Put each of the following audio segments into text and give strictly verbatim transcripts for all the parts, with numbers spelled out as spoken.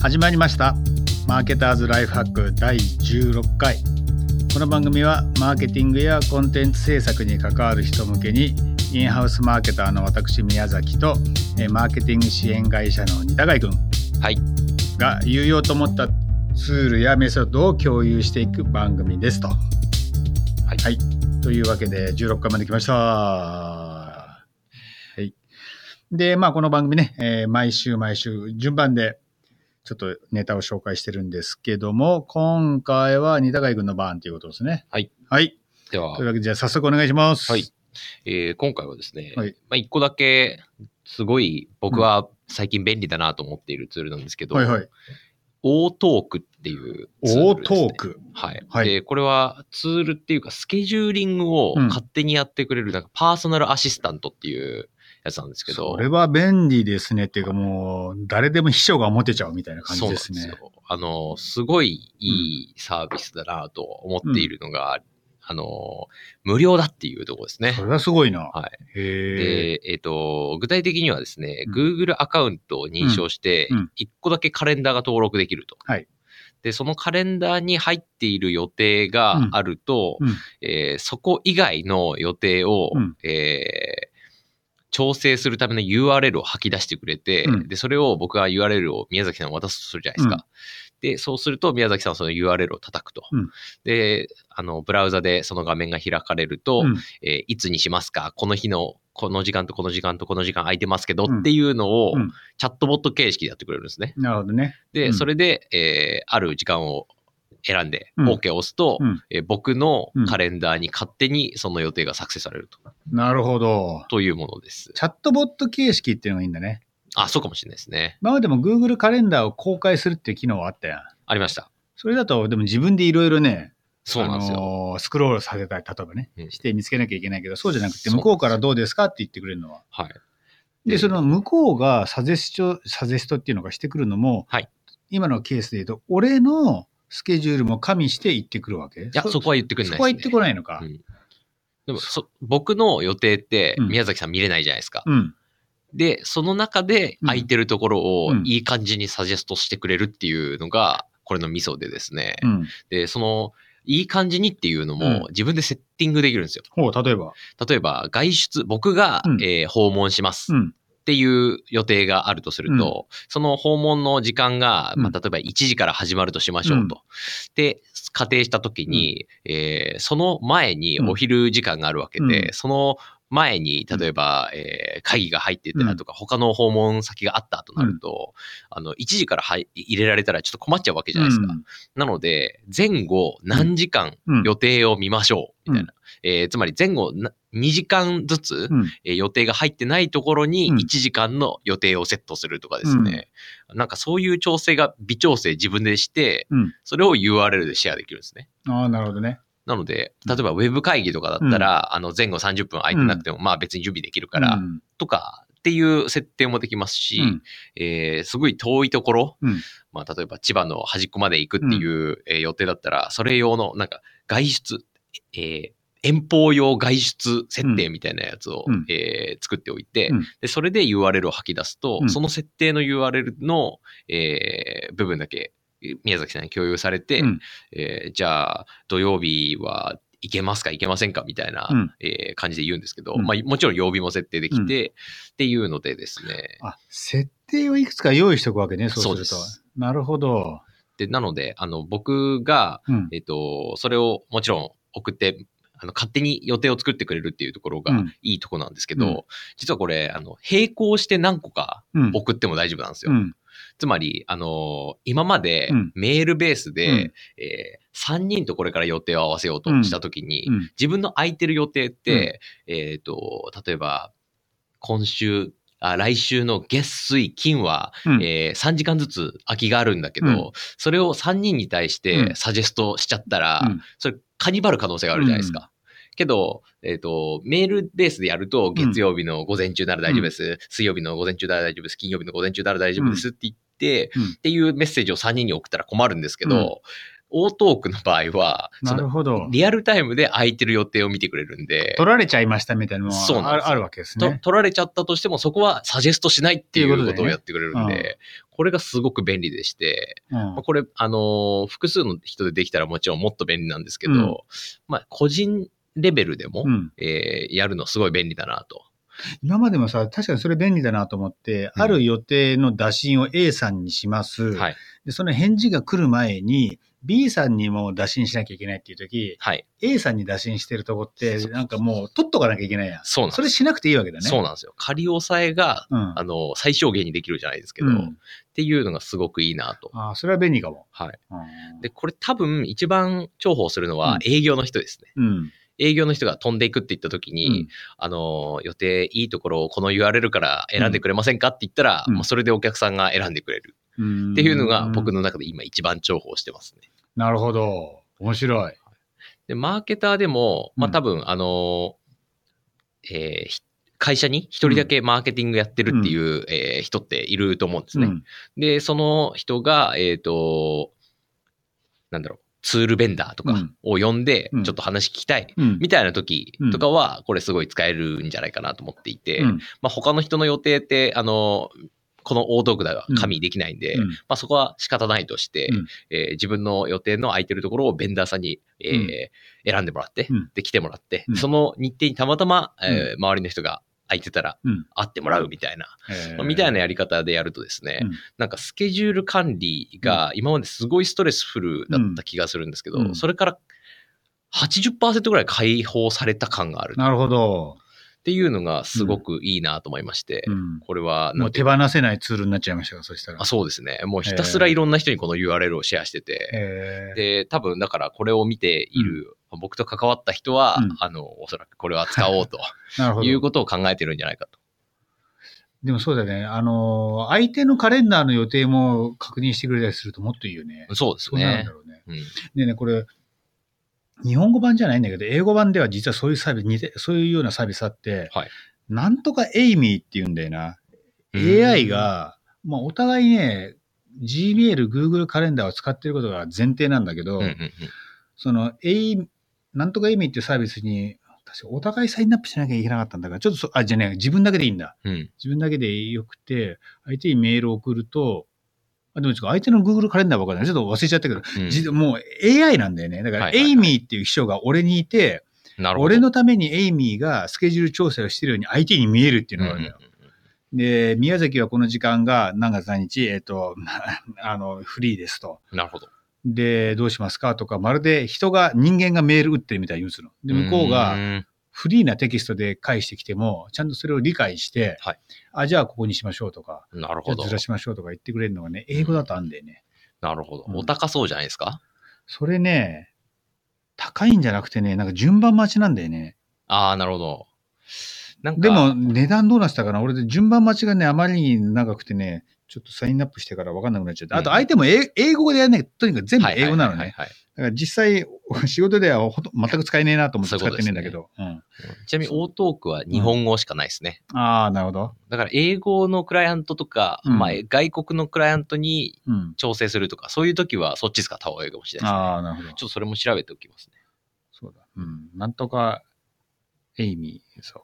始まりましたマーケターズライフハックだいじゅうろっかい。この番組はマーケティングやコンテンツ制作に関わる人向けにインハウスマーケターの私宮崎とマーケティング支援会社の仁田貝君、はい、が有用と思ったツールやメソッドを共有していく番組ですと、はいはい、というわけでじゅうろっかいまで来ました。で、まあ、この番組ね、えー、毎週毎週順番でちょっとネタを紹介してるんですけども、今回は仁田貝君の番ということですね。はい。はい。では。というわけで、じゃあ早速お願いします。はい。えー、今回はですね、はい、まあ、一個だけ、すごい僕は最近便利だなと思っているツールなんですけど、うん、はいはい。オートークっていうツールですね。オートーク。はい。はい、で、これはツールっていうか、スケジューリングを勝手にやってくれる、なんかパーソナルアシスタントっていう、やつなんですけど、それは便利ですねっていうか、もう誰でも秘書が持てちゃうみたいな感じですね。そうなんですよ。あのすごいいいサービスだなと思っているのが、うん、あの無料だっていうところですね。それはすごいな。はい。へー。で、えっと具体的にはですね、Google アカウントを認証していっこだけカレンダーが登録できると。うんうん、はい。で、そのカレンダーに入っている予定があると、うんうん、えー、そこ以外の予定を、うん、えー調整するための ユーアールエル を吐き出してくれて、うん、で、それを僕が ユーアールエル を宮崎さんに渡すとするじゃないですか。うん、で、そうすると宮崎さんはその ユーアールエル を叩くと。うん、で、あの、ブラウザでその画面が開かれると、うん、えー、いつにしますか？この日の、この時間とこの時間とこの時間空いてますけどっていうのを、うん、チャットボット形式でやってくれるんですね。なるほどね。で、うん、それで、えー、ある時間を選んで OK を押すと、うん、えー、僕のカレンダーに勝手にその予定が作成されると。なるほど。というものです。チャットボット形式っていうのがいいんだね。あ、そうかもしれないですね。今までも Google カレンダーを公開するっていう機能はあったやん。ありました。それだとでも自分でいろいろね、そうなんですよ、あのー、スクロールさせたり例えばね、うん、して見つけなきゃいけないけど、そうじゃなくて向こうからどうですかって言ってくれるのは。はい。で、その向こうがサジェスト、サジェストっていうのがしてくるのも、はい、今のケースで言うと俺のスケジュールも加味して言ってくるわけ？いや、そこは言ってくれないですね。そこは言ってこないのか。うん、でもそ僕の予定って宮崎さん見れないじゃないですか、うん、でその中で空いてるところをいい感じにサジェストしてくれるっていうのがこれのミソでですね、うん、でそのいい感じにっていうのも自分でセッティングできるんですよ、うん、例えば例えば外出僕が、うん、えー、訪問します、うん、っていう予定があるとすると、うん、その訪問の時間が、まあ、例えばいちじから始まるとしましょうと、うん、で仮定したときに、うん、えー、その前にお昼時間があるわけで、うん、その前に例えば、うん、えー、会議が入ってたりとか、うん、他の訪問先があったとなると、うん、あのいちじから入れられたらちょっと困っちゃうわけじゃないですか、うん、なので前後何時間予定を見ましょうみたいな、うんうん、えー、つまり前後にじかんずつ、うん、えー、予定が入ってないところにいちじかんの予定をセットするとかですね、うん、なんかそういう調整が微調整自分でして、うん、それを ユーアールエル でシェアできるんですね。ああ、なるほどね。なので例えばウェブ会議とかだったら、うん、あの前後さんじゅっぷん空いてなくても、うん、まあ別に準備できるから、うん、とかっていう設定もできますし、うん、えー、すごい遠いところ、うん、まあ、例えば千葉の端っこまで行くっていう、うん、えー、予定だったらそれ用のなんか外出、えー遠方用外出設定みたいなやつを、うん、えー、作っておいて、うん、でそれで ユーアールエル を吐き出すと、うん、その設定の ユーアールエル の、えー、部分だけ宮崎さんに共有されて、うん、えー、じゃあ土曜日は行けますか行けませんかみたいな、うん、えー、感じで言うんですけど、うん、まあ、もちろん曜日も設定できて、うん、っていうのでですね。あ、設定をいくつか用意しておくわけね、そうすると。そうです。なるほど。で、なのであの僕が、うん、えっと、それをもちろん送ってあの勝手に予定を作ってくれるっていうところがいいとこなんですけど、うん、実はこれあの並行して何個か送っても大丈夫なんですよ。うん、つまりあの今までメールベースで、うん、えー、さんにんとこれから予定を合わせようとしたときに、うん、自分の空いてる予定って、うん、えっと例えば今週あ来週の月水金は、うん、えー、さんじかんずつ空きがあるんだけど、うん、それをさんにんに対してサジェストしちゃったら、うん、それカニバル可能性があるじゃないですか。うん、けど、えっと、メールベースでやると、月曜日の午前中なら大丈夫です、うん。水曜日の午前中なら大丈夫です。金曜日の午前中なら大丈夫ですって言って、うん、っていうメッセージをさんにんに送ったら困るんですけど、うん、大トークの場合は、なるほど。リアルタイムで空いてる予定を見てくれるんで。取られちゃいましたみたいなのはあるわけですね。取られちゃったとしても、そこはサジェストしないっていうことをやってくれるんで、ね、うん、これがすごく便利でして、うん、まあ、これ、あのー、複数の人でできたらもちろんもっと便利なんですけど、うん、まあ、個人レベルでも、うん、えー、やるのすごい便利だなと。今までもさ、確かにそれ便利だなと思って、うん、ある予定の打診を A さんにします、はい、でその返事が来る前に B さんにも打診しなきゃいけないっていう時、はい、A さんに打診してるとこってなんかもう取っとかなきゃいけないやん。そうなんです。それしなくていいわけだね。そうなんですよ。仮押さえが、うん、あの最小限にできるじゃないですけど、うん、っていうのがすごくいいなと。あ、それは便利かも。はい、うん、でこれ多分一番重宝するのは営業の人ですね。うん、うん、営業の人が飛んでいくって言った時に、うん、あの予定いいところをこの ユーアールエル から選んでくれませんかって言ったら、うん、まあ、それでお客さんが選んでくれるっていうのが僕の中で今一番重宝してますね。なるほど、面白い。でマーケターでも、まあ、多分、うん、あの、えー、会社に一人だけマーケティングやってるっていう、うん、えー、人っていると思うんですね。うん、でその人がえっとなんだろう。ツールベンダーとかを呼んで、ちょっと話聞きたいみたいな時とかは、これすごい使えるんじゃないかなと思っていて、まあ、他の人の予定って、あの、この大道具では加味できないんで、まあ、そこは仕方ないとして、え自分の予定の空いてるところをベンダーさんにえ選んでもらって、で、来てもらって、その日程にたまたまえ周りの人が空いてたら会ってもらうみたいな、うん、みたいなやり方でやるとですね、うん、なんかスケジュール管理が今まですごいストレスフルだった気がするんですけど、うん、それから はちじゅっパーセント ぐらい解放された感がある。なるほど。っていうのがすごくいいなと思いまして、うん、これはもう手放せないツールになっちゃいましたか、そしたら。あ、そうですね。もうひたすらいろんな人にこの ユーアールエル をシェアしてて、で多分だからこれを見ている、うん、僕と関わった人は、うん、あのおそらくこれは使おうということを考えてるんじゃないかと。でもそうだね。あの相手のカレンダーの予定も確認してくれたりするともっといいよね。そうですね。そうなんだろうね。うん、でね、これ日本語版じゃないんだけど、英語版では実はそういうサービス、似て、そういうようなサービスあって、はい、なんとかエイミーっていうんだよな。エーアイ が、まあお互いね、Gmail、Google カレンダーを使ってることが前提なんだけど、うんうんうん、その、エイ、なんとかエイミーっていうサービスに、確かお互いサインアップしなきゃいけなかったんだから、ちょっとそ、あ、じゃあね、自分だけでいいんだ。うん、自分だけでよくて、相手にメールを送ると、でもちょっと相手の Google カレンダーばっかりちょっと忘れちゃったけど、うん、もう エーアイ なんだよね。だから、エイミーっていう秘書が俺にいて、はいはいはい、俺のためにエイミーがスケジュール調整をしてるように相手に見えるっていうのがあるんだよ。うん、で、宮崎はこの時間が何月何日、えっと、あの、フリーですと。なるほど。で、どうしますかとか、まるで人が、人間がメール打ってるみたいに打つの。で、向こうが、うんフリーなテキストで返してきても、ちゃんとそれを理解して、はい、あ、じゃあここにしましょうとか、なるほど。ずらしましょうとか言ってくれるのがね、英語だとあんだよね。うん、なるほど。お高そうじゃないですか？それね、高いんじゃなくてね、なんか順番待ちなんだよね。ああ、なるほど。なんかでも値段どうなってたかな？俺で順番待ちがね、あまりに長くてね、ちょっとサインアップしてから分かんなくなっちゃって、あと相手も英語でやらない、とにかく全部英語なのね。だから実際仕事ではほと全く使えねえなと思って使ってねえんだけど、うう、ね、うん、ちなみにオートークは日本語しかないですね。うん、ああ、なるほど。だから英語のクライアントとか、うん、まあ、外国のクライアントに調整するとか、うん、そういう時はそっち使った方がいいかもしれないですね。ああ、なるほど。ちょっとそれも調べておきますね。そうだ。うん、なんとかエイミー、そ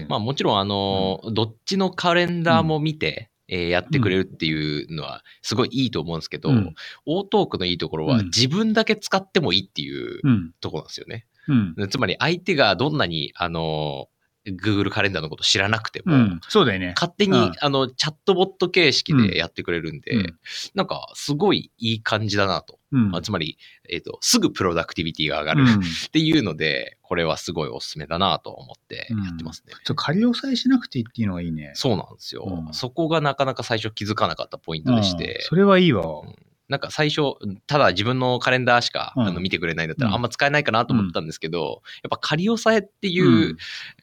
う。まあもちろんあの、うん、どっちのカレンダーも見て。うんえー、やってくれるっていうのはすごいいいと思うんですけど、うん、オートークのいいところは自分だけ使ってもいいっていうところなんですよね。うんうん、つまり相手がどんなにあの Google カレンダーのこと知らなくても、うん、そうだよね、勝手に、うん、あのチャットボット形式でやってくれるんで、うん、なんかすごいいい感じだなと。うんまあ、つまり、えーと、すぐプロダクティビティが上がる、うん、っていうので、これはすごいおすすめだなと思ってやってますね。うん、仮押さえしなくていいっていうのがいいね。そうなんですよ。うん、そこがなかなか最初気づかなかったポイントでして。うん、それはいいわ。うん、なんか最初、ただ自分のカレンダーしか、うん、あの見てくれないんだったらあんま使えないかなと思ったんですけど、うん、やっぱ仮押さえっていう、うん、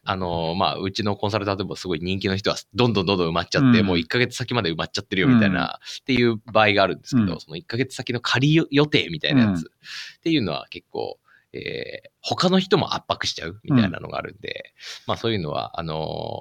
あの、まあ、うちのコンサルタントでもすごい人気の人はどんどんどんどん埋まっちゃって、うん、もういっかげつ先まで埋まっちゃってるよみたいな、うん、っていう場合があるんですけど、うん、そのいっかげつ先の仮予定みたいなやつ、うん、っていうのは結構、えー、他の人も圧迫しちゃうみたいなのがあるんで、うん、まあそういうのは、あの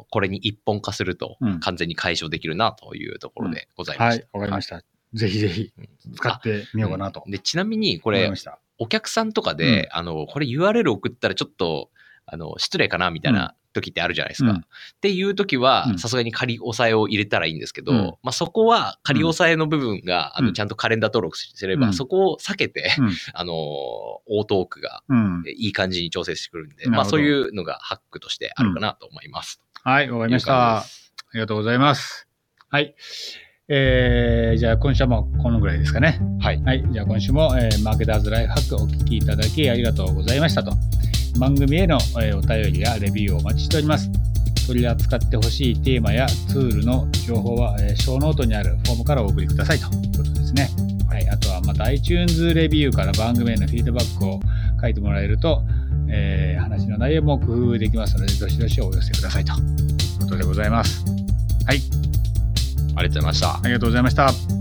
ー、これに一本化すると完全に解消できるなというところでございました。うん、はい、わかりました。はい、ぜひぜひ使ってみようかなと、うん、でちなみにこれお客さんとかで、うん、あのこれ ユーアールエル 送ったらちょっとあの失礼かなみたいな時ってあるじゃないですか、うん、っていう時はさすがに仮押さえを入れたらいいんですけど、うんまあ、そこは仮押さえの部分が、うん、あのちゃんとカレンダー登録すれば、うん、そこを避けて、うん、あのオートオークがいい感じに調整してくるんで、うんまあ、そういうのがハックとしてあるかなと思います、うん、はいわかりました。ありがとうございます。はいえー、じゃあ今週もこのぐらいですかね。はい、はい、じゃあ今週も、えー、マーケターズライフハックお聞きいただきありがとうございましたと。番組への、えー、お便りやレビューをお待ちしております。取り扱ってほしいテーマやツールの情報は、えー、ショーノートにあるフォームからお送りくださいということですね。はい、あとはまた iTunes レビューから番組へのフィードバックを書いてもらえると、えー、話の内容も工夫できますのでどしどしお寄せくださいということでございます。はい。ありがとうございました。ありがとうございました。